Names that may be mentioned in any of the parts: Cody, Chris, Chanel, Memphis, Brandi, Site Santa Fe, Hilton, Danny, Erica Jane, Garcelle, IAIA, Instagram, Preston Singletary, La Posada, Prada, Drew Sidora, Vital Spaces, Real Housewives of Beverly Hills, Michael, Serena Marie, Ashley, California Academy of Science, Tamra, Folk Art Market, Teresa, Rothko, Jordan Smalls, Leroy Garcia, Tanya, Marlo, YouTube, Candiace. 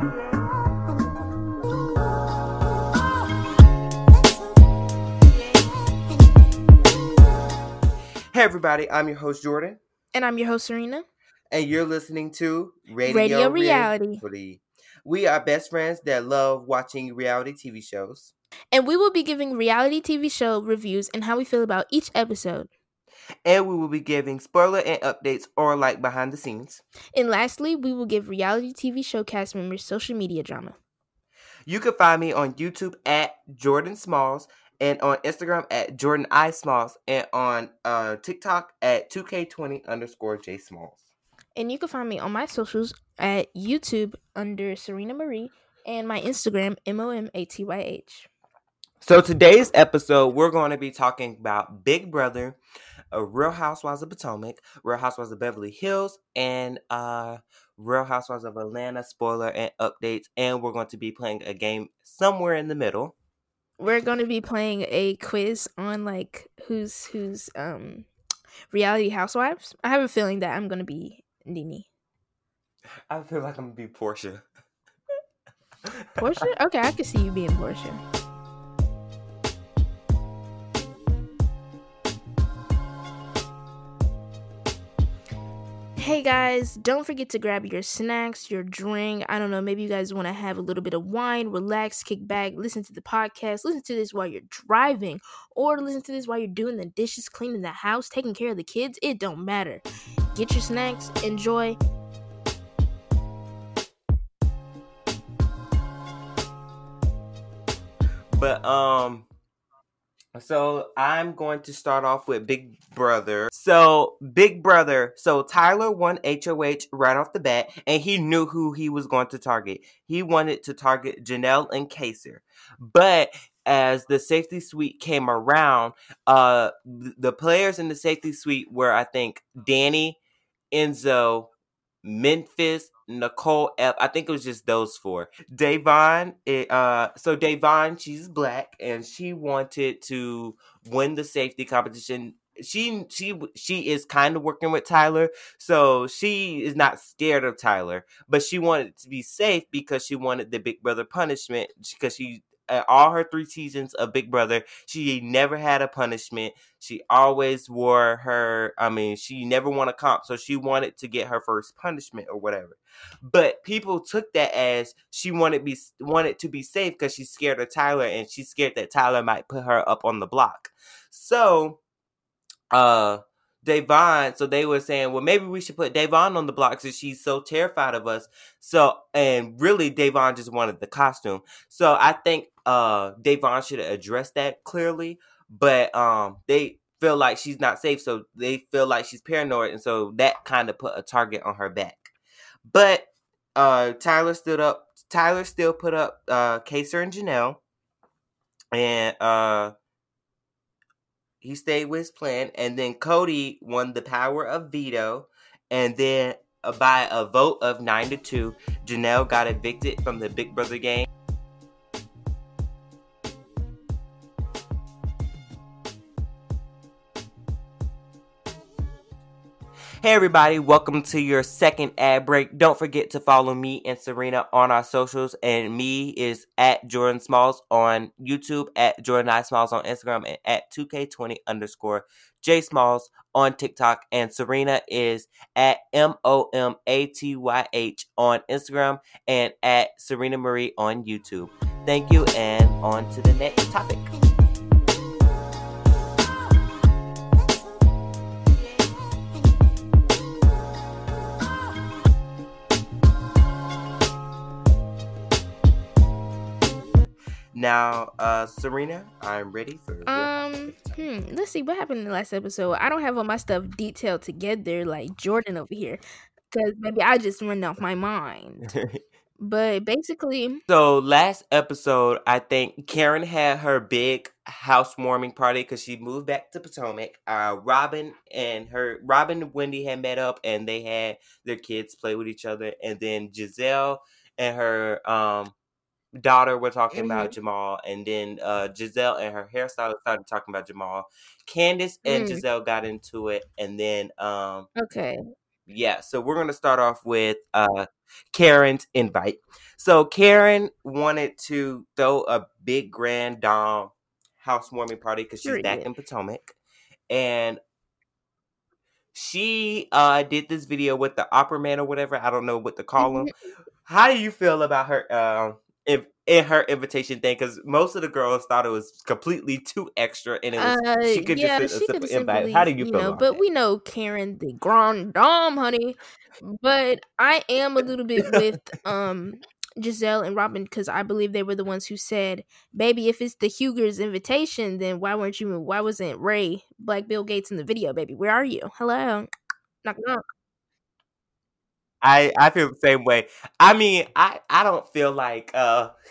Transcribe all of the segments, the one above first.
Hey everybody, I'm your host Jordan. And I'm your host Serena. And you're listening to Radio Reality. We are best friends that love watching reality TV shows. And we will be giving reality TV show reviews and how we feel about each episode. And we will be giving spoiler and updates or like behind the scenes. And lastly, we will give reality TV show cast members social media drama. You can find me on YouTube at Jordan Smalls. And on Instagram at Jordan I Smalls. And on TikTok at 2K20_JSmalls. And you can find me on my socials at YouTube under Serena Marie. And my Instagram, MOMATYH. So today's episode, we're going to be talking about Big Brother, Real Housewives of Potomac, Real Housewives of Beverly Hills, and Real Housewives of Atlanta, spoiler and updates. And we're going to be playing a game somewhere in the middle. We're going to be playing a quiz on like who's reality housewives. I have a feeling that I'm going to be NeNe. I feel like I'm going to be Porsha. Porsha? Okay, I can see you being Porsha. Hey guys, don't forget to grab your snacks, your drink. I don't know, maybe you guys want to have a little bit of wine, relax, kick back, listen to the podcast, listen to this while you're driving, or listen to this while you're doing the dishes, cleaning the house, taking care of the kids. It don't matter. Get your snacks, enjoy. But, so I'm going to start off with Big Brother. So Big Brother. So Tyler won HOH right off the bat, and he knew who he was going to target. He wanted to target Janelle and Kaser. But as the safety suite came around, the players in the safety suite were, I think, Danny, Enzo, Memphis, Nicole F. I think it was just those four. Da'Vonne, Da'Vonne, she's black and she wanted to win the safety competition. She is kind of working with Tyler, so she is not scared of Tyler, but she wanted to be safe because she wanted the Big Brother punishment, because she all her 3 seasons of Big Brother, she never had a punishment. She always wore her, she never won a comp, so she wanted to get her first punishment or whatever. But people took that as she wanted to be safe because she's scared of Tyler, and she's scared that Tyler might put her up on the block. So, Da'Vonne, so they were saying, well, maybe we should put Da'Vonne on the block since she's so terrified of us. So, and really, Da'Vonne just wanted the costume. So I think Da'Vonne should have addressed that clearly, but they feel like she's not safe, so they feel like she's paranoid, and so that kind of put a target on her back. But Tyler still put up Kaser and Janelle, and he stayed with his plan, and then Cody won the power of veto, and then by a vote of 9-2, Janelle got evicted from the Big Brother game. Hey everybody, welcome to your second ad break. Don't forget to follow me and Serena on our socials. And me is at Jordan Smalls on YouTube, at Jordan I Smalls on Instagram, and at 2K20_JSmalls on TikTok. And Serena is at MOMATYH on Instagram and at Serena Marie on YouTube. Thank you, and on to the next topic. Now, Serena, I'm ready for let's see what happened in the last episode. I don't have all my stuff detailed together like Jordan over here, because maybe I just run off my mind. But basically, so last episode, I think Karen had her big housewarming party because she moved back to Potomac. Robin and Wendy had met up, and they had their kids play with each other, and then Gizelle and her daughter were talking about Jamal, and then Gizelle and her hairstylist started talking about Jamal. Candiace and Gizelle got into it, and then so we're gonna start off with Karen's invite. So Karen wanted to throw a big grand dom housewarming party because she's back in Potomac. And she did this video with the opera man or whatever. I don't know what to call him. How do you feel about her in her invitation thing? Because most of the girls thought it was completely too extra, and it was she could just send a simple invite. How do you feel about that? But we know Karen the Grand Dame, honey. But I am a little bit with Gizelle and Robin, because I believe they were the ones who said, baby, if it's the Hugers invitation, then why wasn't Ray, Black Bill Gates, in the video, baby? Where are you? Hello. Knock, knock. I feel the same way. I mean, I don't feel like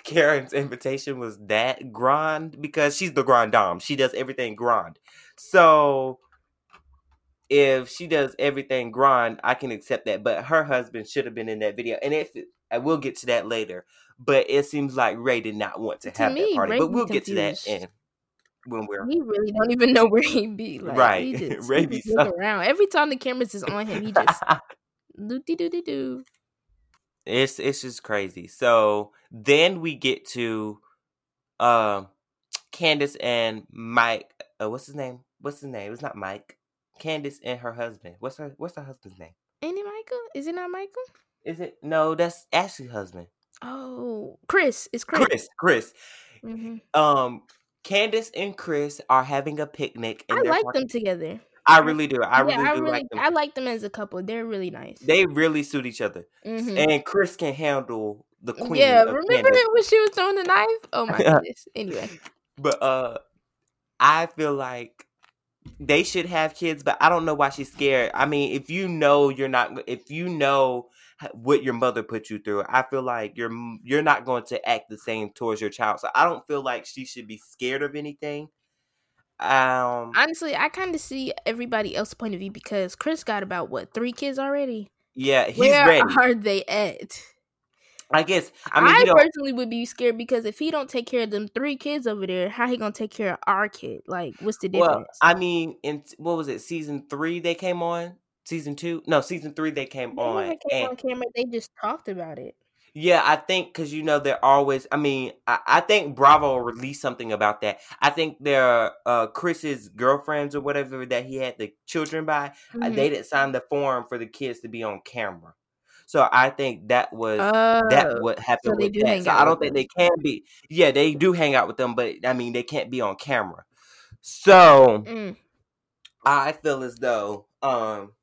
Karen's invitation was that grand, because she's the grand dame. She does everything grand. So if she does everything grand, I can accept that. But her husband should have been in that video. And if I will get to that later, but it seems like Ray did not want to have that party. Ray, but we'll get to that when we're. He really don't even know where he be. Like, right, he just, Ray be around every time the cameras is on him. He just doo-doo-doo-doo. It's just crazy. So then we get to Candiace and Mike. What's his name? It's not Mike. Candiace and her husband. What's her husband's name? Ain't it Michael? Is it not Michael? Is it? No, that's Ashley's husband. Oh, Chris. It's Chris. Chris. Mm-hmm. Candiace and Chris are having a picnic. And I like them together. I really do. I really like them. I like them as a couple. They're really nice. They really suit each other. Mm-hmm. And Chris can handle the queen. Yeah, remember Candiace when she was throwing the knife? Oh my goodness. Anyway. But I feel like they should have kids, but I don't know why she's scared. I mean, if you know what your mother put you through, I feel like you're not going to act the same towards your child. So I don't feel like she should be scared of anything. Honestly, I kind of see everybody else's point of view, because Chris got about 3 kids already. Yeah, he's ready. Where are they at? I guess I personally would be scared, because if he don't take care of them 3 kids over there, how he gonna take care of our kid? Like, what's the difference? Well, I mean, in what was it? Season 3 they came on. They came on camera. They just talked about it. Yeah, I think because they're always. I mean, I think Bravo released something about that. I think they're Chris's girlfriends or whatever that he had the children by. Mm-hmm. They didn't sign the form for the kids to be on camera. So I think that was that what happened with that. So I don't think they can be. Yeah, they do hang out with them, but I mean they can't be on camera. So I feel as though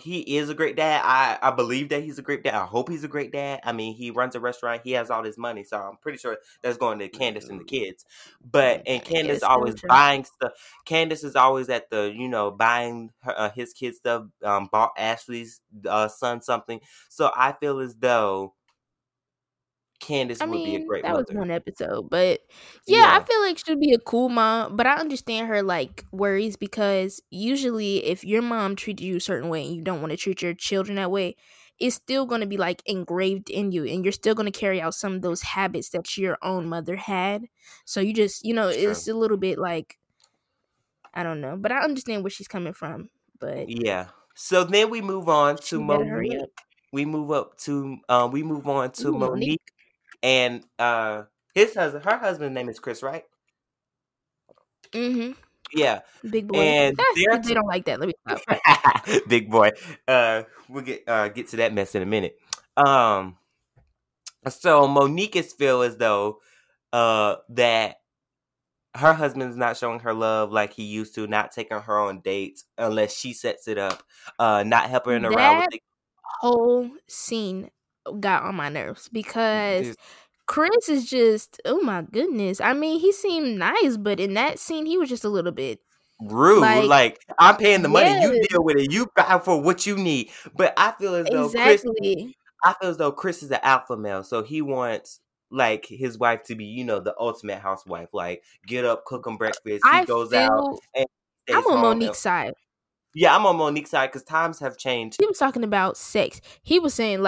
he is a great dad. I believe that he's a great dad. I hope he's a great dad. I mean, he runs a restaurant. He has all this money. So I'm pretty sure that's going to Candiace and the kids. And Candiace always buying stuff. Candiace is always at the, buying his kids stuff, bought Ashley's son something. So I feel as though Candiace would be a great mother. That was one episode. But yeah, I feel like she'd be a cool mom. But I understand her worries, because usually if your mom treated you a certain way and you don't want to treat your children that way, it's still going to be engraved in you, and you're still going to carry out some of those habits that your own mother had. So you just, it's a little bit I don't know. But I understand where she's coming from. But yeah. So then we move on to Monique. Monique. And her husband's name is Chris, right? Mm-hmm. Yeah. Big boy. And they don't like that. Let me stop. Big boy. We'll get to that mess in a minute. So Monique feels as though that her husband's not showing her love like he used to, not taking her on dates unless she sets it up, not helping her around with the whole scene. Got on my nerves, because Chris is just, oh my goodness. I mean, he seemed nice, but in that scene, he was just a little bit rude. Like I'm paying the money, you deal with it, you buy for what you need. But I feel as though Chris is an alpha male, so he wants his wife to be, the ultimate housewife. Get up, cook him breakfast. He goes out. And I'm on Monique's side. Yeah, I'm on Monique's side because times have changed. He was talking about sex. He was saying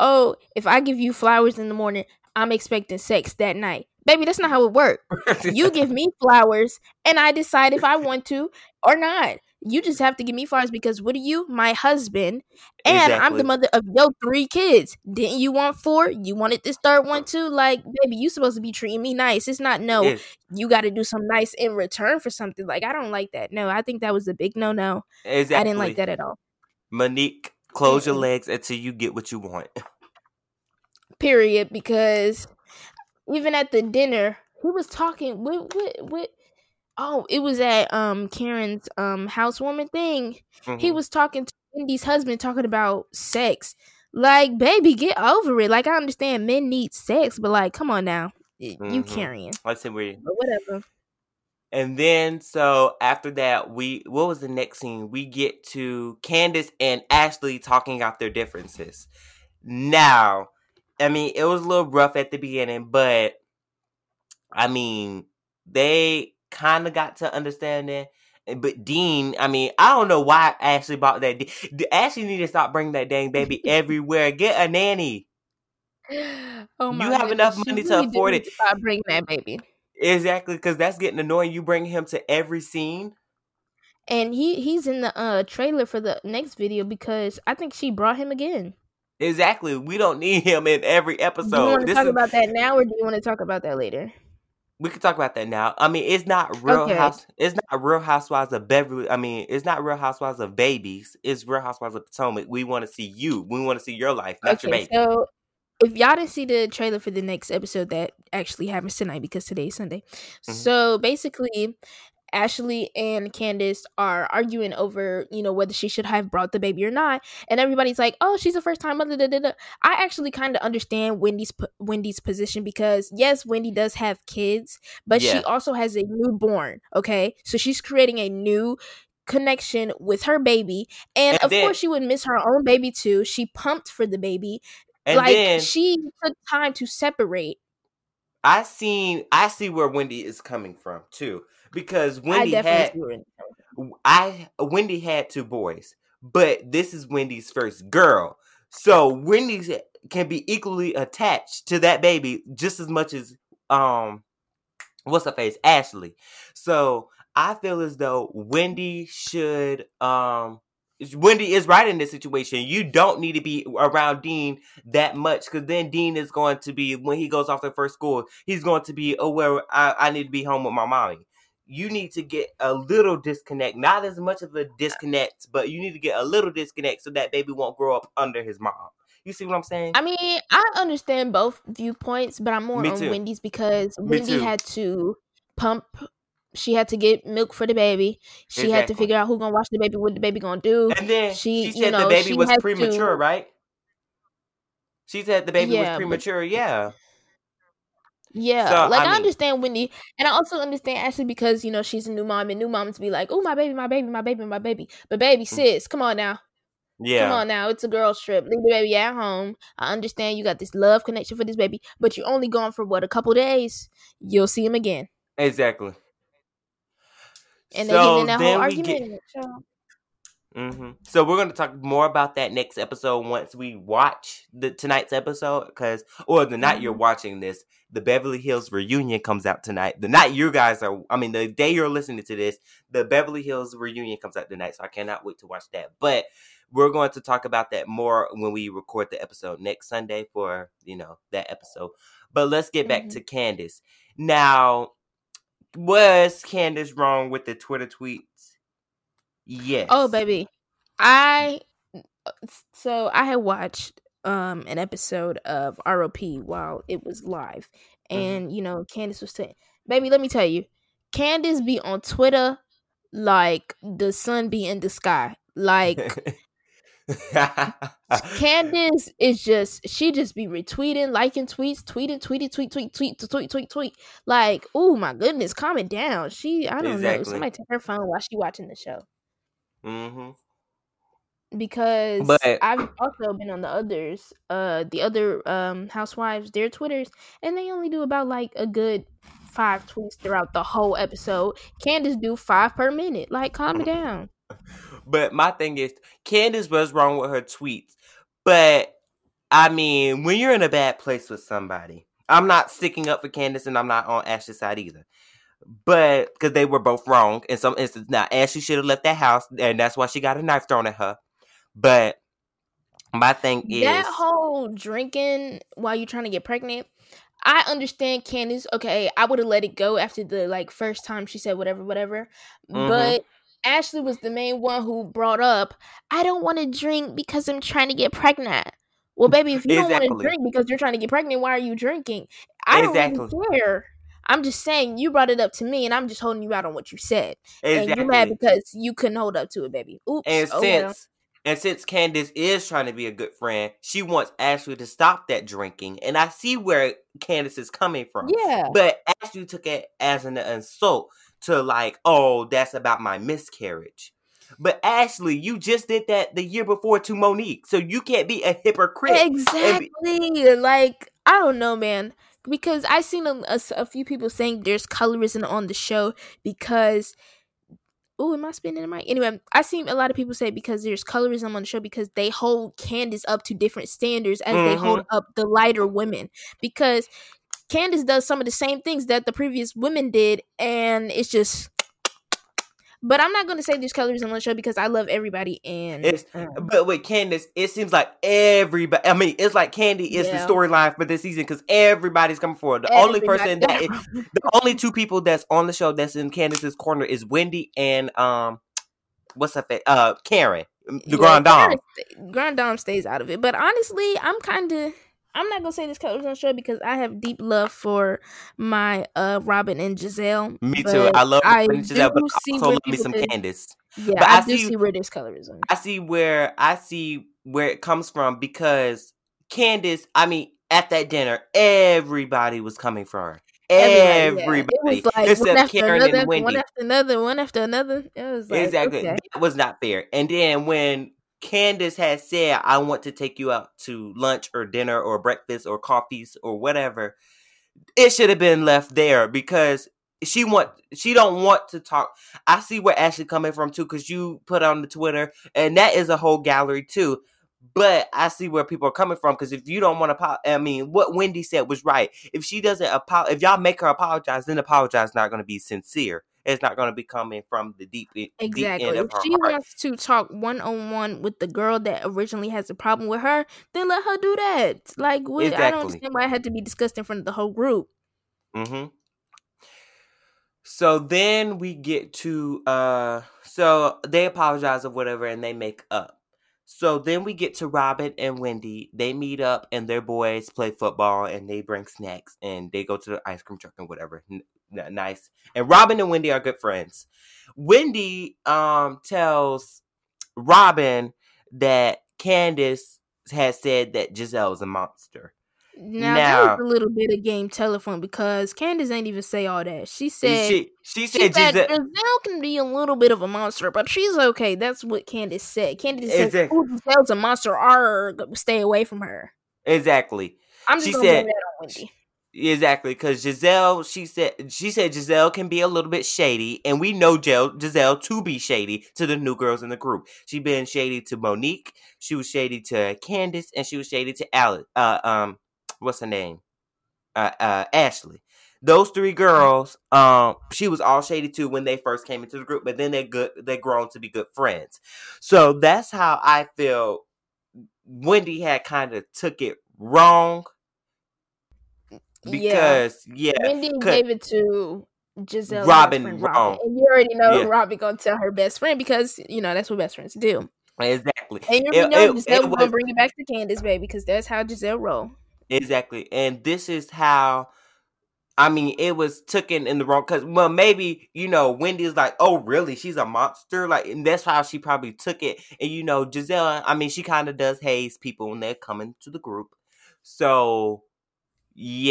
oh, if I give you flowers in the morning, I'm expecting sex that night. Baby, that's not how it works. You give me flowers, and I decide if I want to or not. You just have to give me flowers because what are you? My husband. And exactly. I'm the mother of your 3 kids. Didn't you want 4? You wanted this 3rd one too? Like, baby, you supposed to be treating me nice. It's not, no, you got to do some nice in return for something. Like, I don't like that. No, I think that was a big no. Exactly. I didn't like that at all. Monique, close your legs until you get what you want. Period. Because even at the dinner, he was talking with oh, it was at Karen's housewarming thing. Mm-hmm. He was talking to Wendy's husband, talking about sex. Like, baby, get over it. Like, I understand men need sex, but like, come on now, you carrying. That's weird. But whatever. And then, so after that, what was the next scene? We get to Candiace and Ashley talking out their differences. Now, I mean, it was a little rough at the beginning, but I mean, they kind of got to understanding, but Dean, I mean, I don't know why Ashley bought that. Ashley need to stop bringing that dang baby everywhere. Get a nanny. Oh my! You have enough money to afford it. Stop bringing that baby. Exactly, because that's getting annoying. You bring him to every scene, and he's in the trailer for the next video because I think she brought him again. Exactly, we don't need him in every episode. Do you want to talk about that now, or do you want to talk about that later? We can talk about that now. I mean, it's not real It's not Real Housewives of Beverly. I mean, it's not Real Housewives of Babies. It's Real Housewives of Potomac. We want to see you. We want to see your life, not your baby. So, if y'all didn't see the trailer for the next episode, that actually happens tonight because today's Sunday. Mm-hmm. So basically, Ashley and Candiace are arguing over, you know, whether she should have brought the baby or not, and everybody's like, "Oh, she's a first-time mother." I actually kind of understand Wendy's position because yes, Wendy does have kids, but she also has a newborn. Okay, so she's creating a new connection with her baby, and of course, she would miss her own baby too. She pumped for the baby, and like then, she took time to separate. I see where Wendy is coming from too. Because Wendy had 2 boys, but this is Wendy's first girl. So Wendy can be equally attached to that baby just as much as what's her face? Ashley. So I feel as though Wendy should Wendy is right in this situation. You don't need to be around Dean that much because then Dean is going to be, when he goes off to first school, he's going to be, oh, well, I need to be home with my mommy. You need to get a little disconnect, not as much of a disconnect, but you need to get a little disconnect so that baby won't grow up under his mom. You see what I'm saying? I mean, I understand both viewpoints, but I'm more on Wendy's because Wendy had to pump. She had to get milk for the baby. She had to figure out who gonna watch the baby, what the baby gonna do. And then she said the baby was premature, right? She said the baby was premature, yeah. Yeah, so, I understand Wendy, and I also understand Ashley because, you know, she's a new mom, and new moms be like, oh, my baby. But baby, sis, come on now. Yeah. Come on now, it's a girl's trip. Leave the baby at home. I understand you got this love connection for this baby, but you're only gone for, what, a couple days? You'll see him again. Exactly. And so then whole argument. So we're going to talk more about that next episode once we watch tonight's episode, because the night you're watching this, the Beverly Hills reunion comes out tonight. The night you guys are, I mean, the day you're listening to this, the Beverly Hills reunion comes out tonight. So I cannot wait to watch that. But we're going to talk about that more when we record the episode next Sunday for, you know, that episode. But let's get back to Candiace. Now, was Candiace wrong with the Twitter tweets? Yes. Oh, baby. I had watched an episode of ROP while it was live. And, you know, Candiace was saying, baby, let me tell you, Candiace be on Twitter like the sun be in the sky. Like, Candiace is just, she just be retweeting, liking tweets, tweeting. Like, oh my goodness, calm it down. She, I don't know, somebody take her phone while she watching the show. Because I've also been on the other housewives, their Twitters, and they only do about like a good 5 tweets throughout the whole episode. Candiace do 5 per minute. Like, calm down. But my thing is, Candiace was wrong with her tweets. But I mean, when you're in a bad place with somebody, I'm not sticking up for Candiace, and I'm not on Ashley's side either. But because they were both wrong in some instances. Now, Ashley should have left that house, and that's why she got a knife thrown at her. But my thing is that whole drinking while you're trying to get pregnant. I understand Candiace. Okay, I would have let it go after the first time she said whatever. Mm-hmm. But Ashley was the main one who brought up, I don't want to drink because I'm trying to get pregnant. Well, baby, if you don't want to drink because you're trying to get pregnant, why are you drinking? I don't really care. I'm just saying you brought it up to me, and I'm just holding you out on what you said. Exactly. And you're mad because you couldn't hold up to it, baby. Oops. And since Candiace is trying to be a good friend, she wants Ashley to stop that drinking. And I see where Candiace is coming from. Yeah. But Ashley took it as an insult to that's about my miscarriage. But Ashley, you just did that the year before to Monique. So you can't be a hypocrite. Exactly. I don't know, man. Because I seen a few people saying there's colorism on the show because... Oh, am I spinning the mic? Anyway, I see a lot of people say because there's colorism on the show because they hold Candiace up to different standards as mm-hmm. they hold up the lighter women. Because Candiace does some of the same things that the previous women did, and it's just... But I'm not going to say there's colorism on the show because I love everybody. And but with Candiace, it seems like everybody... I mean, it's like Kandi is the storyline for this season because everybody's coming forward. The only two people that's on the show that's in Candiace's corner is Wendy and what's her face? Karen, Grand Dame. Grand Dame stays out of it. But honestly, I'm not going to say this colorism on the show because I have deep love for my Robin and Gizelle. Me too. I love Robin and Gizelle, but I also love me some Candiace. Yeah, but I see where there's colorism. I see where it comes from because Candiace, I mean, at that dinner, everybody was coming for her. Everybody. Yeah. It was except Karen and Wendy. One after another. It was exactly. Okay. That was not fair. And then when Candiace had said, I want to take you out to lunch or dinner or breakfast or coffees or whatever, it should have been left there because she don't want to talk. I see where Ashley coming from too, because you put on the Twitter and that is a whole gallery too. But I see where people are coming from because if you don't want to what Wendy said was right. If she doesn't apologize, if y'all make her apologize, then apologize is not going to be sincere. It's not going to be coming from the deep end of her heart. If she wants to talk one-on-one with the girl that originally has a problem with her, then let her do that. I don't understand why it had to be discussed in front of the whole group. Mm-hmm. So then we get to... so they apologize or whatever, and they make up. So then we get to Robin and Wendy. They meet up, and their boys play football, and they bring snacks, and they go to the ice cream truck and whatever. Nice. And Robin and Wendy are good friends. Wendy tells Robin that Candiace has said that Gizelle is a monster. Now that was a little bit of game telephone because Candiace ain't even say all that. She said Gizelle can be a little bit of a monster, but she's okay. That's what Candiace said. Candiace said, Gizelle's a monster. Stay away from her. Exactly. I'm just going to blame that on Wendy. Exactly, because Gizelle, she said Gizelle can be a little bit shady, and we know Gizelle to be shady to the new girls in the group. She been shady to Monique, she was shady to Candiace, and she was shady to Alex. What's her name? Ashley. Those three girls, she was all shady to when they first came into the group, but then they grown to be good friends. So that's how I feel. Wendy had kind of took it wrong. Because Wendy gave it to Gizelle, Robin. And you already know Robin gonna tell her best friend because you know that's what best friends do. Exactly. And you know Gizelle gonna bring it back to Candiace, baby, because that's how Gizelle roll. Exactly. And this is how it was taken in the wrong because maybe Wendy's like, oh really, she's a monster, and that's how she probably took it. And Gizelle, she kind of does haze people when they're coming to the group. So she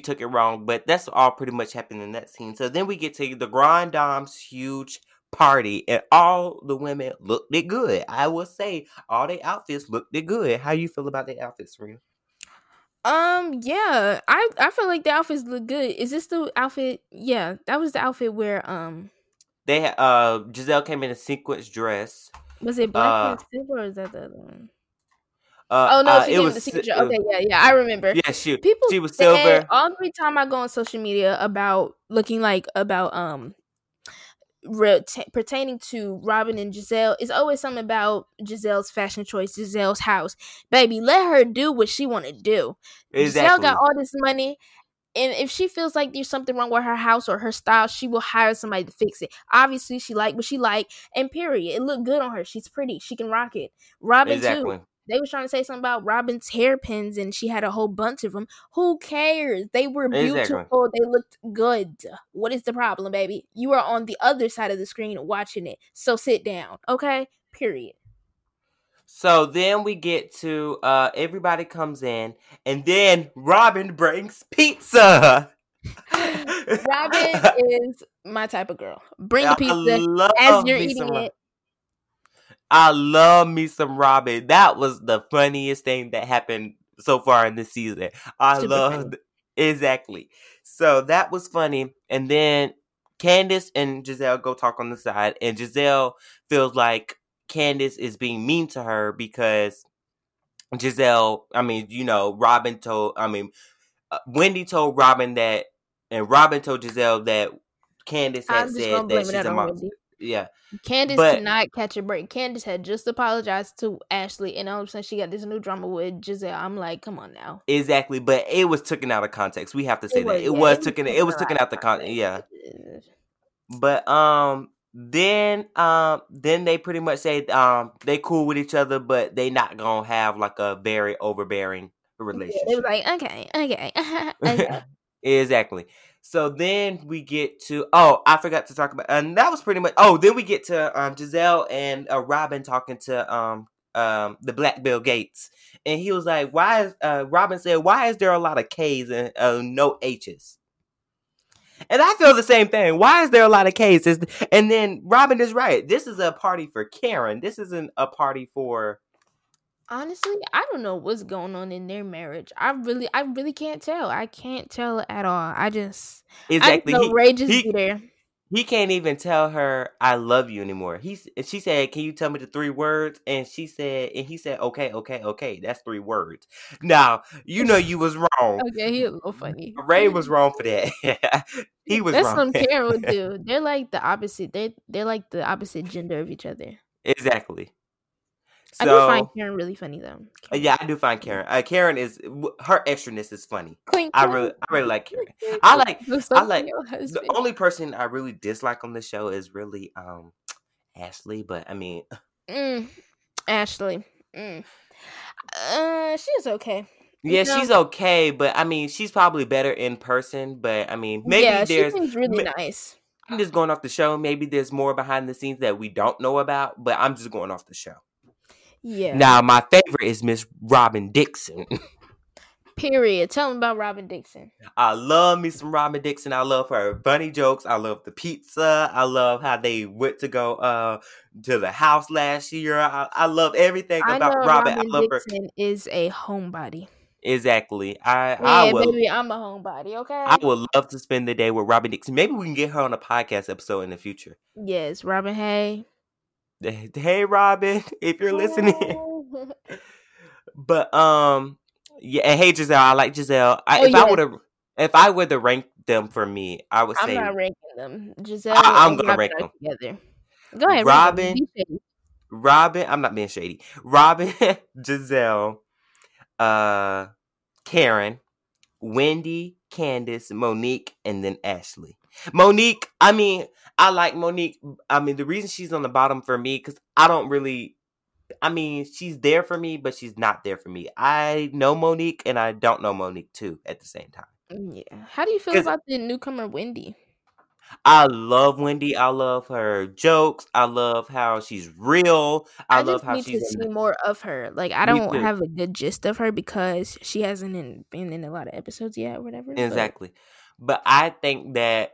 took it wrong, but that's all pretty much happened in that scene. So then we get to the Grand Dame's huge party, and all the women looked it good. I will say, all their outfits looked it good. How you feel about their outfits, Rhea? I feel like the outfits look good. Is this the outfit? Yeah, that was the outfit where they Gizelle came in a sequins dress. Was it black and silver or is that the other one? She gave the signature. Okay, yeah, I remember. Yeah, she was silver. All every time I go on social media about looking like pertaining to Robin and Gizelle, it's always something about Gizelle's fashion choice, Gizelle's house. Baby, let her do what she want to do. Exactly. Gizelle got all this money. And if she feels like there's something wrong with her house or her style, she will hire somebody to fix it. Obviously, she liked what she liked, and period. It looked good on her. She's pretty. She can rock it. Robin, exactly. Too. They were trying to say something about Robin's hairpins, and she had a whole bunch of them. Who cares? They were beautiful. They looked good. What is the problem, baby? You are on the other side of the screen watching it. So sit down, okay? Period. So then we get to everybody comes in, and then Robin brings pizza. Robin is my type of girl. Bring the pizza as you're eating it. I love me some Robin. That was the funniest thing that happened so far in this season. I loved exactly. So that was funny. And then Candiace and Gizelle go talk on the side, and Gizelle feels like Candiace is being mean to her because Wendy told Robin that, and Robin told Gizelle that Candiace had said that she's a monster. Yeah. Candiace cannot catch a break. Candiace had just apologized to Ashley, and all of a sudden she got this new drama with Gizelle. I'm like, come on now. Exactly, but it was taken out of context. We have to say that. It was taken out of context. Yeah. But then they pretty much say they cool with each other, but they not gonna have like a very overbearing relationship. Yeah, they was like, okay. Exactly. So then we get to then we get to Gizelle and Robin talking to the Black Bill Gates, and he was like, Robin said, why is there a lot of K's and no H's? And I feel the same thing. Why is there a lot of cases? And then Robin is right. This is a party for Karen. This isn't a party for... Honestly, I don't know what's going on in their marriage. I really can't tell. I can't tell at all. I know Ray just be there. He can't even tell her, I love you anymore. She said, can you tell me the three words? And he said, okay. That's three words. Now, you know you was wrong. Okay, he a little funny. Ray was wrong for that. He was That's wrong. That's what Karen would do. They're like the opposite. They're like the opposite gender of each other. Exactly. So, I do find Karen really funny, though. Karen. Yeah, I do find Karen. Karen is her extraness is funny. I really like Karen. I like the only person I really dislike on the show is really Ashley. But I mean, Ashley, she's okay. Yeah, she's okay, but I mean, she's probably better in person. But I mean, maybe she seems really nice. I'm just going off the show. Maybe there's more behind the scenes that we don't know about. But I'm just going off the show. Yeah. Now, my favorite is Miss Robin Dixon. Period. Tell me about Robin Dixon. I love me some Robin Dixon. I love her funny jokes. I love the pizza. I love how they went to go to the house last year. I love everything about Robin. I love Dixon is a homebody. Exactly. Baby, I'm a homebody, okay? I would love to spend the day with Robin Dixon. Maybe we can get her on a podcast episode in the future. Yes, Robin Hay. Hey Robin, if you're listening. But yeah, and hey Gizelle, I like Gizelle. If I were to rank them for me, I would say I'm not ranking them. Gizelle, I'm gonna rank them together. Go ahead, Robin. I'm not being shady. Robin, Gizelle, Karen, Wendy, Candiace, Monique, and then Ashley. Monique, I mean, I like Monique. I mean, the reason she's on the bottom for me, because she's there for me, but she's not there for me. I know Monique, and I don't know Monique, too, at the same time. Yeah. How do you feel about the newcomer, Wendy? I love Wendy. I love her jokes. I love how she's real. I need to see more of her. Like, I don't have a good gist of her because she hasn't been in a lot of episodes yet or whatever. Exactly. But I think that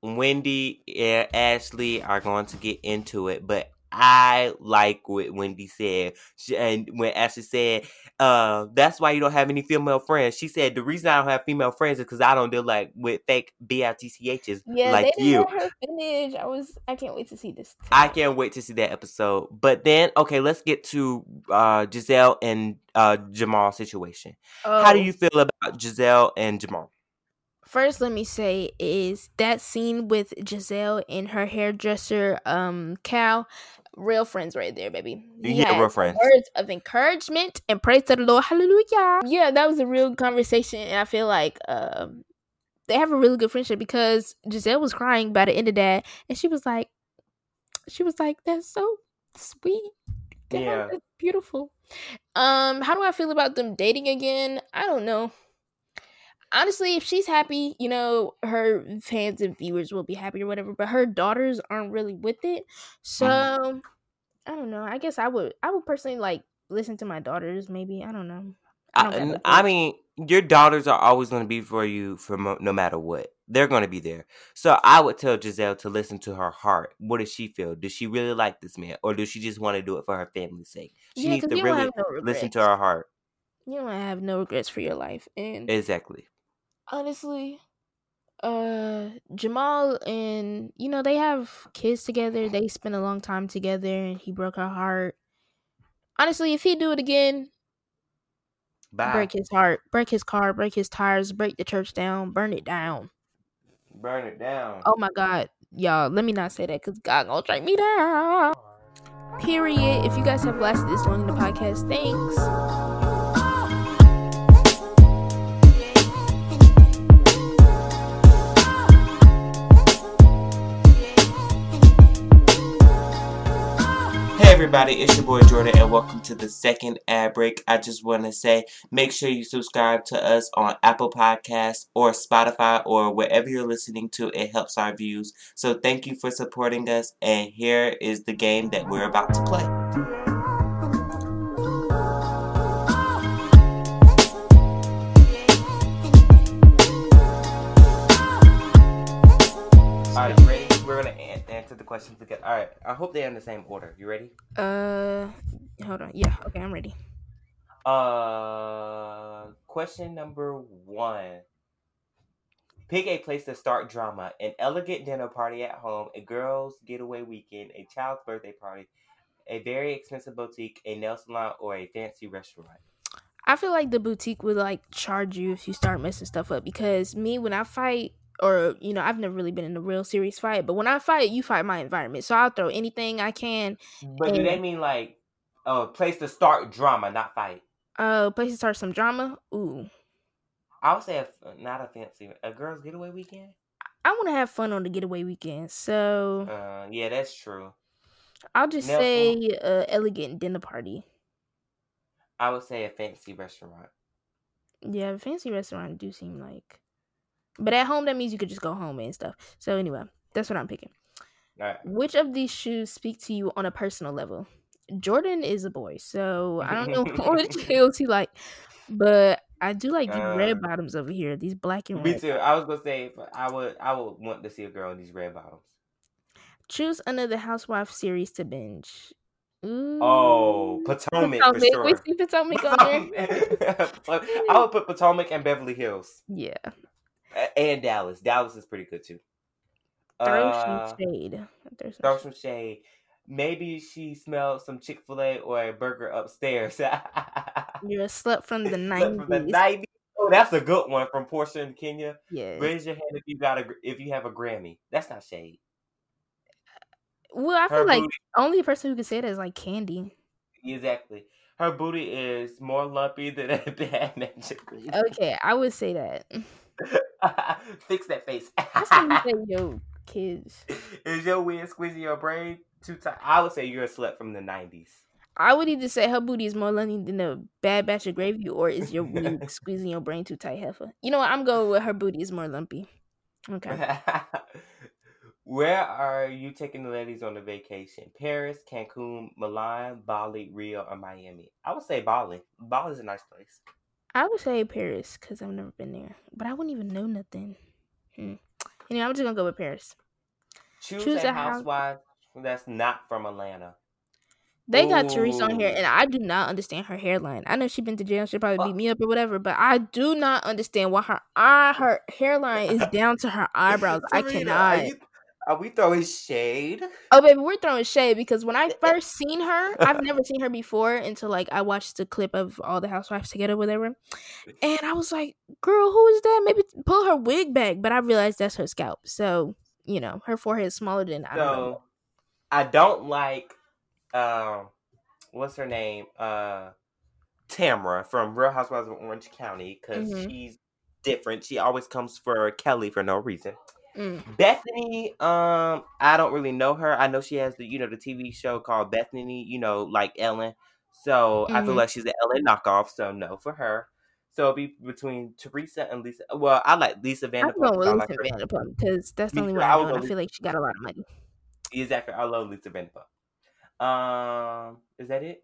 Wendy and Ashley are going to get into it, but I like what Wendy said. And when Ashley said, that's why you don't have any female friends. She said, the reason I don't have female friends is because I don't deal like with fake BITCHs like they didn't let her finish. I can't wait to see this. Too. I can't wait to see that episode. But then, okay, let's get to Gizelle and Jamal's situation. How do you feel about Gizelle and Jamal? First, let me say is that scene with Gizelle and her hairdresser, Cal, real friends right there, baby. Yeah, real friends. Words of encouragement and praise to the Lord. Hallelujah. Yeah, that was a real conversation. And I feel like they have a really good friendship because Gizelle was crying by the end of that. And she was like, that's so sweet. God, yeah. That's beautiful. How do I feel about them dating again? I don't know. Honestly, if she's happy, you know, her fans and viewers will be happy or whatever, but her daughters aren't really with it. So, I don't know. I guess I would personally, like, listen to my daughters, maybe. I don't know. I mean, your daughters are always going to be for you no matter what. They're going to be there. So I would tell Gizelle to listen to her heart. What does she feel? Does she really like this man? Or does she just want to do it for her family's sake? She needs to really listen to her heart. You don't want to have no regrets for your life. And exactly. Honestly, Jamal and, you know, they have kids together. They spent a long time together, and he broke her heart. Honestly, if he do it again, bye. Break his heart, break his car, break his tires, break the church down, burn it down. Burn it down. Oh, my God. Y'all, let me not say that because God gonna strike me down. Period. If you guys have lasted this long in the podcast, thanks. Everybody, it's your boy Jordan, and welcome to the second ad break. I just want to say, make sure you subscribe to us on Apple Podcasts or Spotify or wherever you're listening to. It helps our views. So thank you for supporting us, and here is the game that we're about to play. All right, ready? We're going to answer the questions together. All right. I hope they're in the same order. You ready? Hold on. Yeah. Okay, I'm ready. Question number 1. Pick a place to start drama: an elegant dinner party at home, a girls' getaway weekend, a child's birthday party, a very expensive boutique, a nail salon, or a fancy restaurant. I feel like the boutique would like charge you if you start messing stuff up, because me, when I fight, or, you know, I've never really been in a real serious fight, but when I fight, you fight my environment. So I'll throw anything I can. But do they mean like a place to start drama, not fight? Place to start some drama? Ooh. I would say not a fancy. A girl's getaway weekend? I want to have fun on the getaway weekend, so. Yeah, that's true. I'll just say elegant dinner party. I would say a fancy restaurant. Yeah, a fancy restaurant do seem like. But at home, that means you could just go home and stuff. So anyway, that's what I'm picking. All right. Which of these shoes speak to you on a personal level? Jordan is a boy, so I don't know what heels he like. But I do like the red bottoms over here. These black and red. Me too. I was going to say, I would want to see a girl in these red bottoms. Choose another Housewife series to binge. Ooh. Oh, Potomac for sure. We see Potomac on there. I would put Potomac and Beverly Hills. Yeah. And Dallas. Dallas is pretty good, too. Throw some shade. Throw some shade. Maybe she smelled some Chick-fil-A or a burger upstairs. You're a slut from the 90s. From the 90s. Oh, that's a good one from Porsha and Kenya. Yeah. Raise your hand if you have a Grammy. That's not shade. Well, I feel like the only person who can say that is like Kandi. Exactly. Her booty is more lumpy than a bad magic. Okay, I would say that. Fix that face. That's what you say, yo, kids. Is your weird squeezing your brain too tight? I would say you're a slut from the 90s. I would either say her booty is more lumpy than a bad batch of gravy, or is your weird squeezing your brain too tight, heifer? You know what? I'm going with her booty is more lumpy. Okay. Where are you taking the ladies on a vacation? Paris, Cancun, Milan, Bali, Rio, or Miami? I would say Bali. Bali's a nice place. I would say Paris, because I've never been there. But I wouldn't even know nothing. Anyway, I'm just going to go with Paris. Choose a housewife that's not from Atlanta. They got Therese on here, and I do not understand her hairline. I know she's been to jail. She'll probably beat me up or whatever, but I do not understand why her hairline is down to her eyebrows. Serena, I cannot. Are we throwing shade? Oh, baby, we're throwing shade because when I first seen her, I've never seen her before until, like, I watched the clip of all the housewives together or whatever, and I was like, girl, who is that? Maybe pull her wig back, but I realized that's her scalp. So, you know, her forehead is smaller than I don't know. I don't like... what's her name? Tamra from Real Housewives of Orange County, because she's different. She always comes for Kelly for no reason. Bethany, I don't really know her. I know she has the TV show called Bethany, like Ellen. So I feel like she's an Ellen knockoff. So no for her. So it'll be between Teresa and Lisa. Well, I like Lisa Vanderpump. I like Lisa Vanderpump because that's the only one I know. I feel like she got a lot of money. Exactly. I love Lisa Vanderpump. Is that it?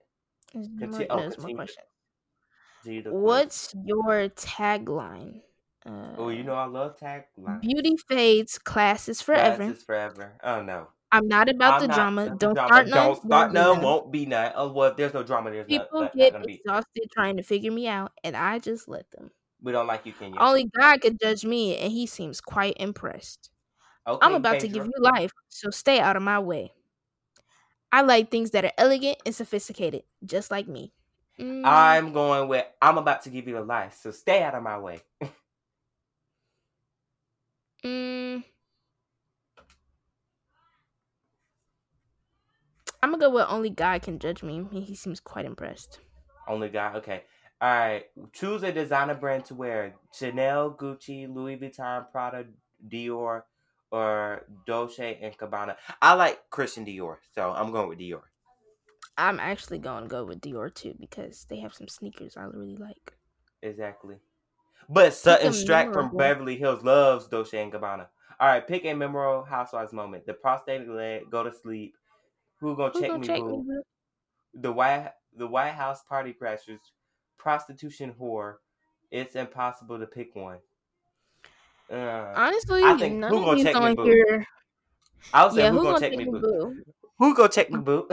What's your tagline? I love taglines. Beauty fades, class is forever. Class is forever. Oh no. I'm not about the drama. Don't start none. Won't be none. Oh well, if there's no drama, there's no. People get exhausted trying to figure me out, and I just let them. We don't like you, Kenya. Only God could judge me, and he seems quite impressed. Okay, I'm about to give you life, so stay out of my way. I like things that are elegant and sophisticated, just like me. I'm going with, I'm about to give you a life, so stay out of my way. I'm going to go with only God can judge me. He seems quite impressed. Only God? Okay. All right. Choose a designer brand to wear. Chanel, Gucci, Louis Vuitton, Prada, Dior, or Dolce and Gabbana. I like Christian Dior, so I'm going with Dior. I'm actually going to go with Dior too because they have some sneakers I really like. Exactly. But Sutton Strack from Beverly Hills loves Dolce and Gabbana. All right, pick a memorable housewives moment. The prosthetic leg, go to sleep. Who gonna check me? Who? The White House party crashers, prostitution whore. It's impossible to pick one. Honestly, I think none who gonna check me, boo? Here. I was saying, who gonna check me, boo? Who gonna check me, boo?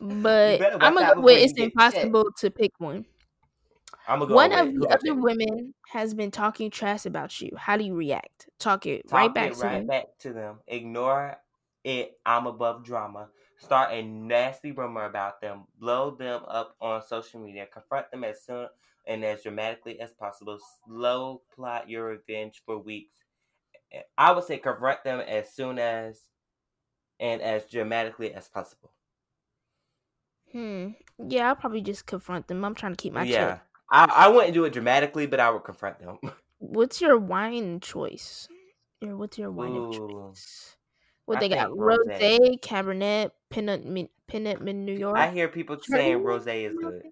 But I'm gonna go with it's impossible to pick one. I'm gonna go. One of the other women has been talking trash about you. How do you react? Talk right back to them. Ignore it. I'm above drama. Start a nasty rumor about them. Blow them up on social media. Confront them as soon and as dramatically as possible. Slow plot your revenge for weeks. I would say confront them as soon as and as dramatically as possible. Yeah, I'll probably just confront them. I'm trying to keep my chill. I wouldn't do it dramatically, but I would confront them. What's your wine choice? Or what's your wine of choice? What they got? Rosé, Cabernet, Pinot New York. I hear people saying rosé is good.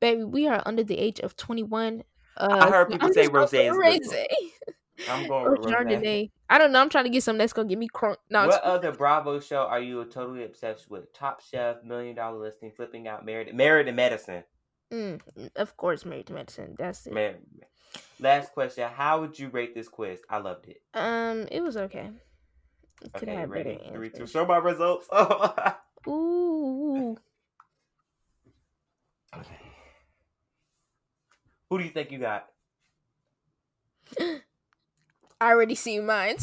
Baby, we are under the age of 21. I heard people say rosé is good. I'm going with Chardonnay. I don't know. I'm trying to get something that's going to get me crunk. No, what other Bravo show are you totally obsessed with? Top Chef, $1 Million Listing, Flipping Out, Married to Medicine. Of course, Married to Medicine. That's it. Last question. How would you rate this quiz? I loved it. It was okay. Okay, ready? 3, 2, show my results. Ooh. Okay. Who do you think you got? I already see mine.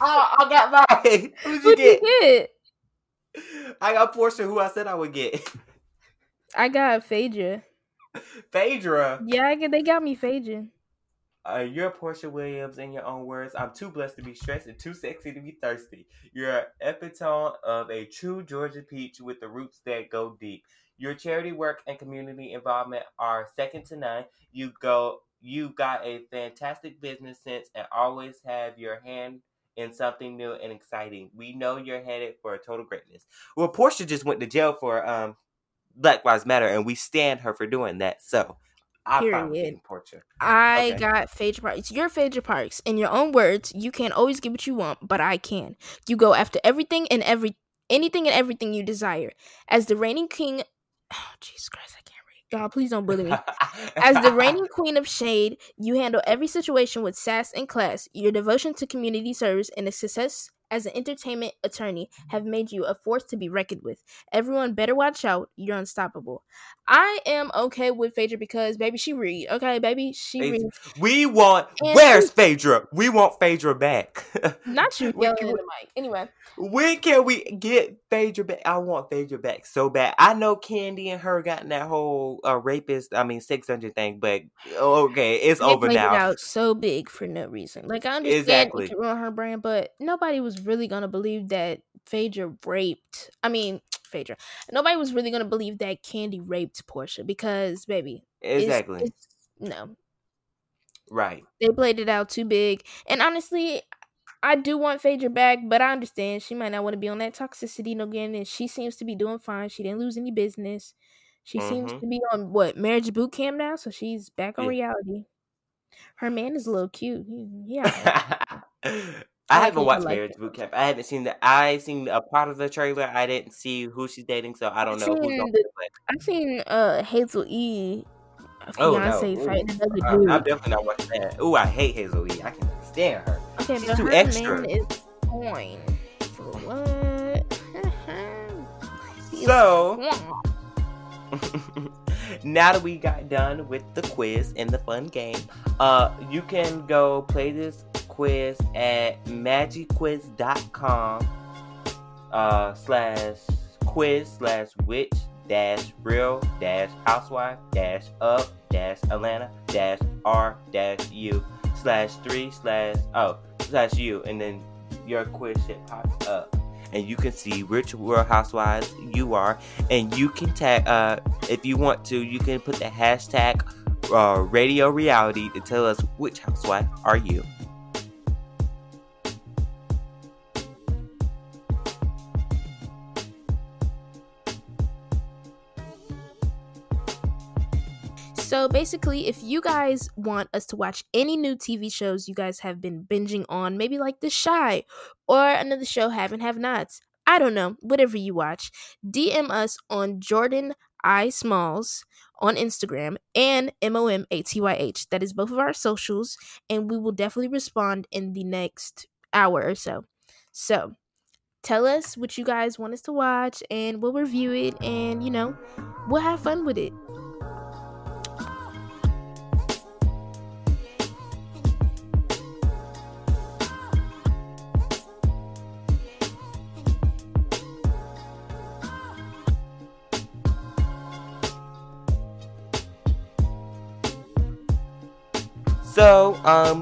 Oh, I got mine. Who'd you get? I got Porsha, who I said I would get. I got Phaedra. Phaedra? Yeah, they got me Phaedra. You're Porsha Williams in your own words. I'm too blessed to be stressed and too sexy to be thirsty. You're an epitome of a true Georgia peach with the roots that go deep. Your charity work and community involvement are second to none. You got a fantastic business sense and always have your hand in something new and exciting. We know you're headed for total greatness. Well, Porsha just went to jail for Black Lives Matter, and we stand her for doing that. So, I got Phaedra Parks. You're Phaedra Parks. In your own words, you can't always get what you want, but I can. You go after anything and everything you desire. As the reigning king... Oh, Jesus Christ, I can't read. Y'all, please don't bully me. As the reigning queen of shade, you handle every situation with sass and class. Your devotion to community service and a success as an entertainment attorney have made you a force to be reckoned with. Everyone better watch out. You're unstoppable. I am okay with Phaedra because, baby, she read. Okay, baby, she read. Where's Phaedra? We want Phaedra back. Not you yelling at the mic. Anyway. When can we get Phaedra back? I want Phaedra back so bad. I know Kandi and her gotten that whole sex dungeon thing, but okay, it's over now. It out so big for no reason. Like, I understand exactly. You can ruin her brand, but nobody was really going to believe that nobody was really going to believe that Kandi raped Porsha because, baby. Exactly. It's, no. Right. They played it out too big. And honestly, I do want Phaedra back, but I understand she might not want to be on that toxicity no again. And she seems to be doing fine. She didn't lose any business. She seems to be on, marriage boot camp now? So she's back on reality. Her man is a little cute. Yeah. I haven't watched Marriage Boot Camp. I haven't seen I've seen a part of the trailer. I didn't see who she's dating, so I don't know who's going to play. I've seen Hazel E. Fiancé fighting another dude. I'm definitely not watching that. Ooh, I hate Hazel E. I can't stand her. Okay, she's too extra. Man is coin. For what? So. Now that we got done with the quiz and the fun game, you can go play this quiz at magicquiz.com /quiz/which-real-housewife-of-atlanta-r-u/3/u, and then your quiz shit pops up. And you can see which Real Housewives you are. And you can tag, if you want to, you can put the hashtag Radio Reality to tell us which housewife are you. So basically, if you guys want us to watch any new TV shows you guys have been binging on, maybe like The Chi or another show Have-Nots, I don't know, whatever you watch, DM us on Jordan Smalls on Instagram and MOMATYH. That is both of our socials, and we will definitely respond in the next hour or so. So tell us what you guys want us to watch, and we'll review it, and, you know, we'll have fun with it. So,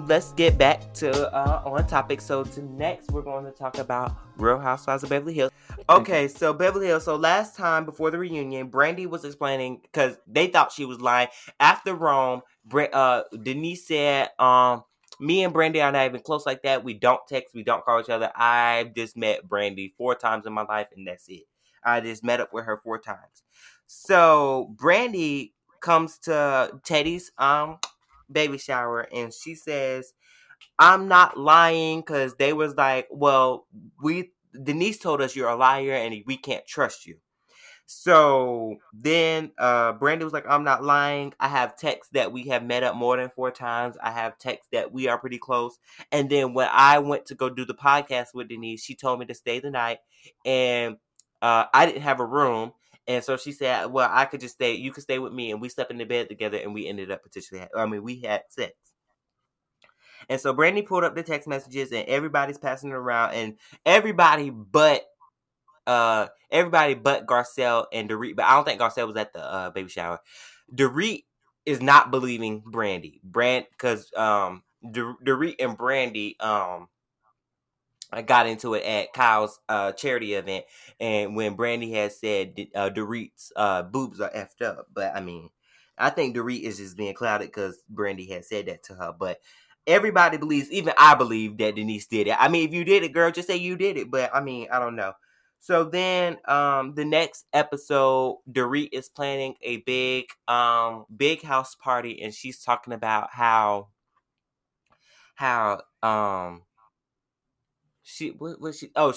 let's get back to on topic. So, next we're going to talk about Real Housewives of Beverly Hills. Okay, so Beverly Hills. So, last time before the reunion, Brandi was explaining because they thought she was lying. After Rome, Denise said, me and Brandi are not even close like that. We don't text. We don't call each other. I've just met Brandi 4 times in my life, and that's it. I just met up with her 4 times. So, Brandi comes to Teddy's baby shower, and she says, I'm not lying, because they was like, well, Denise told us you're a liar and we can't trust you. So then Brandi was like, I'm not lying. I have texts that we have met up more than 4 times. I have texts that we are pretty close. And then when I went to go do the podcast with Denise, she told me to stay the night, and I didn't have a room. And so she said, well, I could just stay. You could stay with me. And we slept in the bed together, and we ended up we had sex. And so Brandi pulled up the text messages, and everybody's passing it around, and everybody but Garcelle and Dorit. But I don't think Garcelle was at the baby shower. Dorit is not believing Brandi. Because Dorit and Brandi, I got into it at Kyle's charity event, and when Brandi had said Dorit's boobs are effed up, but I mean, I think Dorit is just being clouded because Brandi had said that to her. But everybody believes, even I believe, that Denise did it. I mean, if you did it, girl, just say you did it. But I mean, I don't know. So then, the next episode, Dorit is planning a big house party, and she's talking about how. She's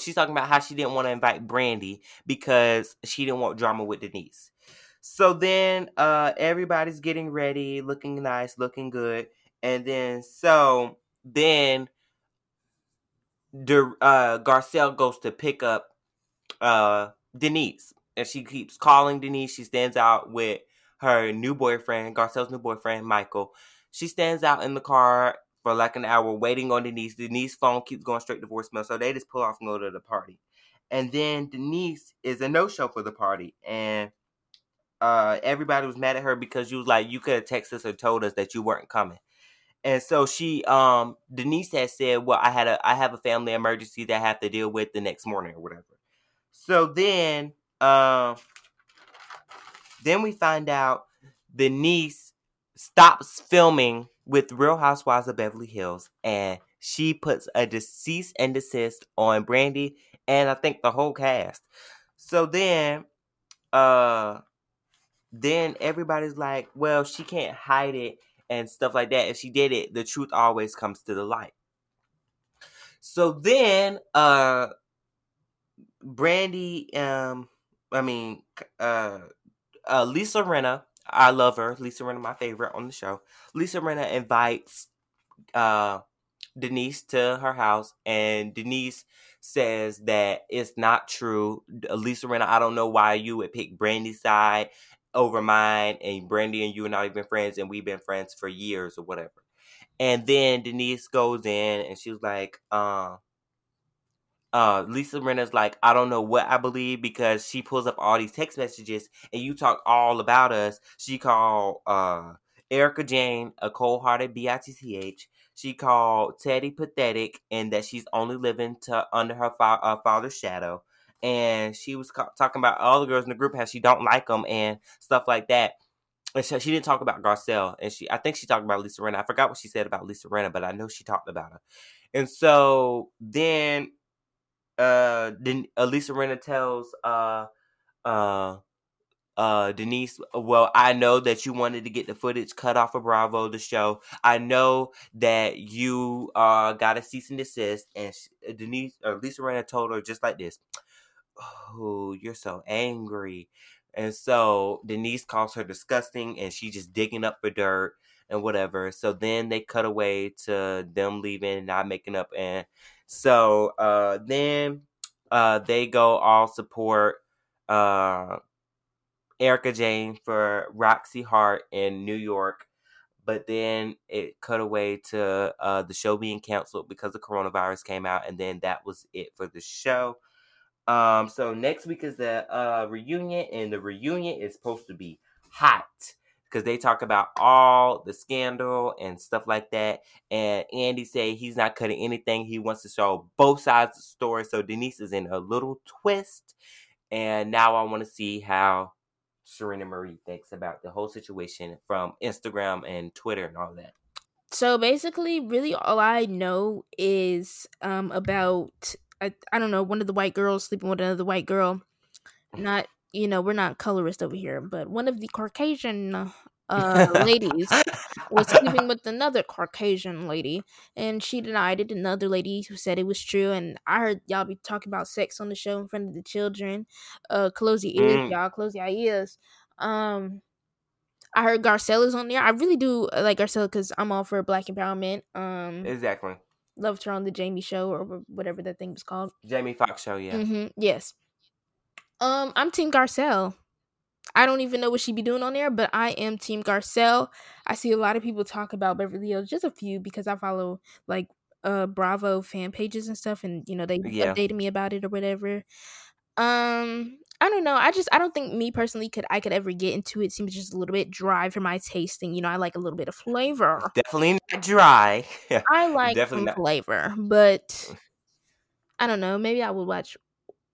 talking about how she didn't want to invite Brandi because she didn't want drama with Denise. So then everybody's getting ready, looking nice, looking good. And then Garcelle goes to pick up Denise. And she keeps calling Denise. She stands out with her new boyfriend, Garcelle's new boyfriend, Michael. She stands out in the car for like an hour waiting on Denise. Denise's phone keeps going straight to voicemail. So they just pull off and go to the party. And then Denise is a no-show for the party. And everybody was mad at her because she was like, you could have texted us or told us that you weren't coming. And so she, Denise had said, well, I have a family emergency that I have to deal with the next morning or whatever. So then we find out Denise stops filming with Real Housewives of Beverly Hills. And she puts a cease and desist on Brandi and I think the whole cast. So then everybody's like, well, she can't hide it and stuff like that. If she did it, the truth always comes to the light. So then Brandi, Lisa Rinna, I love her. Lisa Rinna, my favorite on the show. Lisa Rinna invites Denise to her house, and Denise says that it's not true. Lisa Rinna, I don't know why you would pick Brandi's side over mine, and Brandi and you are not even friends, and we've been friends for years or whatever. And then Denise goes in, and she's like, Lisa Rinna's like, I don't know what I believe, because she pulls up all these text messages and you talk all about us. She called Erica Jane a cold-hearted bitch. She called Teddy pathetic and that she's only living under her father's shadow. And she was talking about all the girls in the group, how she don't like them and stuff like that. And so she didn't talk about Garcelle. And I think she talked about Lisa Rinna. I forgot what she said about Lisa Rinna, but I know she talked about her. And so then Lisa Rinna tells Denise, well, I know that you wanted to get the footage cut off of Bravo, the show. I know that you got a cease and desist. And Lisa Rinna told her just like this. Oh, you're so angry. And so Denise calls her disgusting and she just digging up for dirt and whatever. So then they cut away to them leaving and not making up. And so then they go all support Erica Jane for Roxy Hart in New York. But then it cut away to the show being canceled because the coronavirus came out. And then that was it for the show. So next week is the reunion, and the reunion is supposed to be hot because they talk about all the scandal and stuff like that. And Andy say he's not cutting anything. He wants to show both sides of the story. So Denise is in a little twist. And now I want to see how Serena Marie thinks about the whole situation from Instagram and Twitter and all that. So basically, really all I know is about... I don't know, one of the white girls sleeping with another white girl. Not, we're not colorist over here, but one of the Caucasian ladies was sleeping with another Caucasian lady, and she denied it. Another lady who said it was true, and I heard y'all be talking about sex on the show in front of the children. Close your ears, y'all. Close your ears. I heard Garcelle is on there. I really do like Garcelle because I'm all for Black empowerment. Exactly. Loved her on the Jamie show or whatever that thing was called. Jamie Foxx show, yeah. Mm-hmm. Yes. I'm Team Garcelle. I don't even know what she be doing on there, but I am Team Garcelle. I see a lot of people talk about Beverly Hills, just a few, because I follow like Bravo fan pages and stuff, and they updated me about it or whatever. I don't know. I don't think me personally I could ever get into it. It seems just a little bit dry for my taste, and I like a little bit of flavor. Definitely not dry. I like some flavor, but I don't know. Maybe I will watch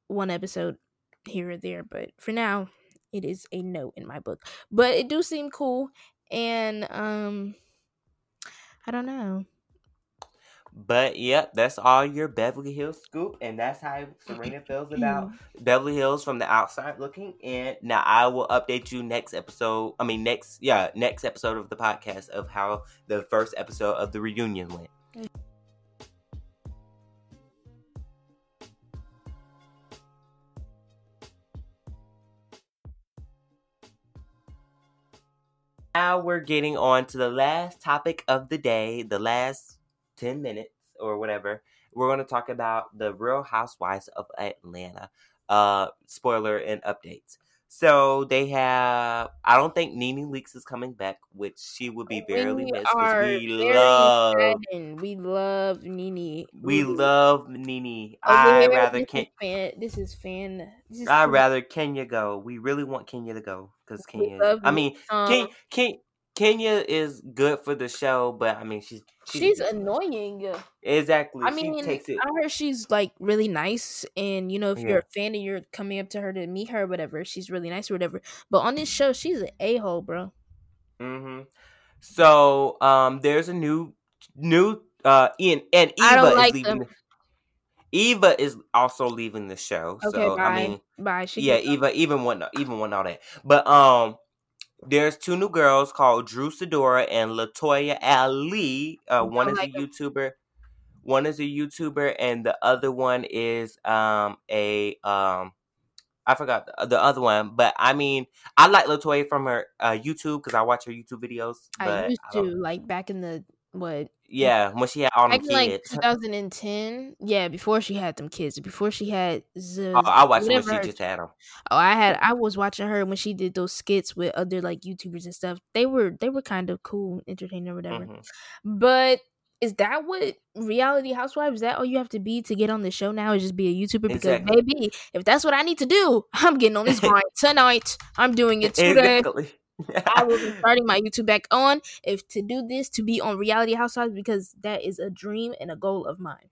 one episode here or there, but for now, it is a no in my book. But it do seem cool, and I don't know. But, yep, that's all your Beverly Hills scoop. And that's how Serena feels about Beverly Hills from the outside looking in. Now, I will update you next episode of the podcast of how the first episode of the reunion went. Now we're getting on to the last topic of the day, the last 10 minutes or whatever, we're going to talk about the Real Housewives of Atlanta. Spoiler and updates. So they have, I don't think NeNe Leakes is coming back, which she would be barely missed because we love NeNe. We love NeNe. I'd rather Kenya go. We really want Kenya to go because Kenya. I mean, Kenya is good for the show, but I mean, she's annoying. Exactly. I mean, I heard she's like really nice, and you know, if you're a fan and you're coming up to her to meet her, or whatever, she's really nice or whatever. But on this show, she's an a-hole, bro. Mm-hmm. So, there's a new and Eva is leaving. Eva is also leaving the show. Okay, so bye. I mean, bye. Eva won all that, but there's two new girls called Drew Sidora and LaToya Ali. One is a YouTuber. One is a YouTuber, and the other one is I forgot the other one, but I mean, I like LaToya from her YouTube because I watch her YouTube videos. Back in the what? Yeah, when she had all them kids. 2010. Yeah, before she had them kids. Before she had... I watched when she just had them. Oh, I was watching her when she did those skits with other, like, YouTubers and stuff. They were kind of cool, entertaining or whatever. Mm-hmm. But is that what reality housewives, is that all you have to be to get on the show now is just be a YouTuber? Because, baby, if that's what I need to do, I'm getting on this grind tonight. I'm doing it today. Exactly. I will be starting my YouTube back on to be on Reality Housewives because that is a dream and a goal of mine.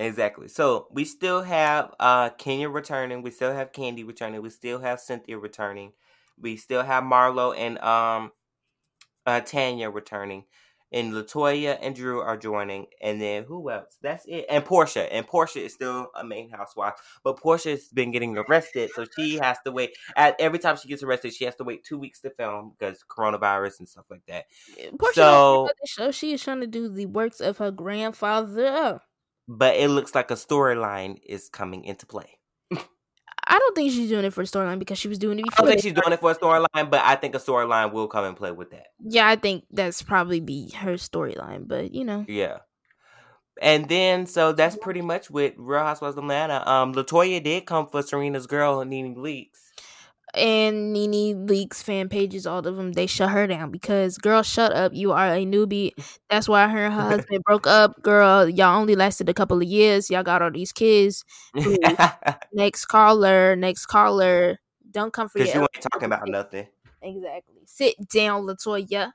Exactly. So we still have Kenya returning. We still have Kandi returning. We still have Cynthia returning. We still have Marlo and Tanya returning. And LaToya and Drew are joining. And then who else? That's it. And Porsha. And Porsha is still a main housewife. But Portia's been getting arrested. So she has to wait. Every time she gets arrested, she has to wait 2 weeks to film because coronavirus and stuff like that. So she is trying to do the works of her grandfather. But it looks like a storyline is coming into play. I don't think she's doing it for a storyline because she was doing it before. I don't think she's doing it for a storyline, but I think a storyline will come and play with that. Yeah, I think that's probably be her storyline, but you know. Yeah. And then, so that's pretty much with Real Housewives of Atlanta. LaToya did come for Serena's girl, NeNe Leakes. And NeNe Leakes fan pages, all of them, they shut her down because, girl, shut up. You are a newbie. That's why her and her husband broke up. Girl, y'all only lasted a couple of years. Y'all got all these kids. Next caller. Don't come for you. Because you ain't talking about nothing. Exactly. Sit down, LaToya.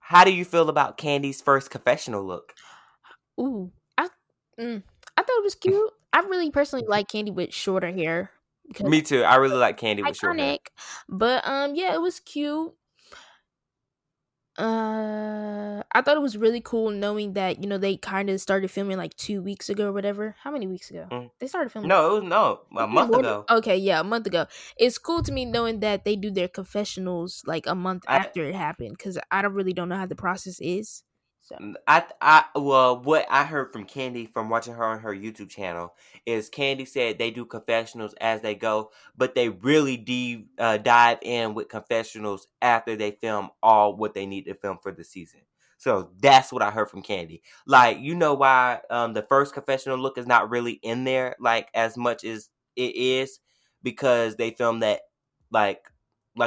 How do you feel about Candy's first confessional look? Ooh, I thought it was cute. I really personally like Kandi with shorter hair. Me too. I really like Kandi with short hair. But yeah, it was cute. I thought it was really cool knowing that, you know, they kind of started filming like 2 weeks ago or whatever. How many weeks ago? Mm. They started filming? A month ago. Okay, yeah, a month ago. It's cool to me knowing that they do their confessionals like a month after it happened because I don't know how the process is. So. What I heard from Kandi from watching her on her YouTube channel is Kandi said they do confessionals as they go, but they really dive in with confessionals after they film all what they need to film for the season. So that's what I heard from Kandi. Like, you know why the first confessional look is not really in there like as much as it is because they filmed that like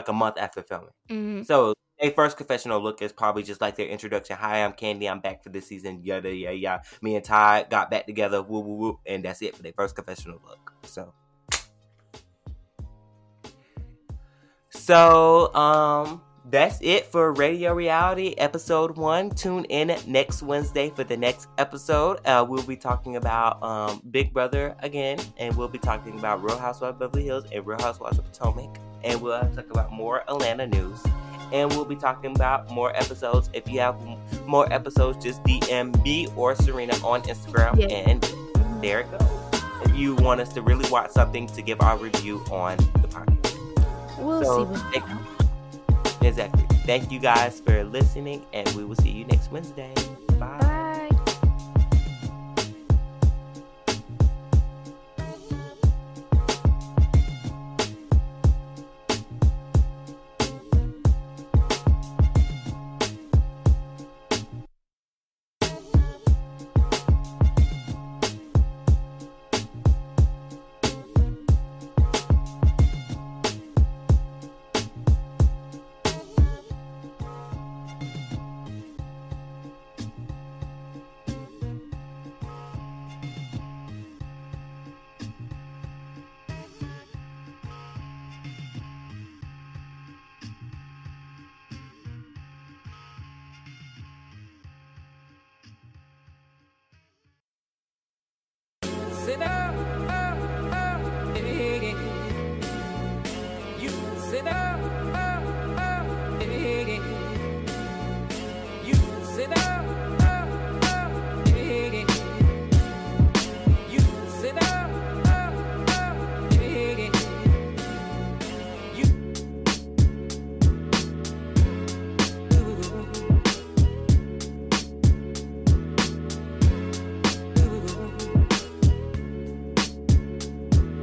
a month after filming. Mm-hmm. So. Their first confessional look is probably just like their introduction. Hi, I'm Kandi. I'm back for this season. Yada, yada, yada. Me and Ty got back together. Woo, woo, woo. And that's it for their first confessional look. So, that's it for Radio Reality Episode 1. Tune in next Wednesday for the next episode. We'll be talking about Big Brother again. And we'll be talking about Real Housewives of Beverly Hills and Real Housewives of Potomac. And we'll have to talk about more Atlanta news. And we'll be talking about more episodes. If you have more episodes, just DM me or Serena on Instagram. Yeah. And there it goes. If you want us to really watch something to give our review on the podcast. We'll see. Exactly. Thank you guys for listening. And we will see you next Wednesday. Bye. Bye. it up.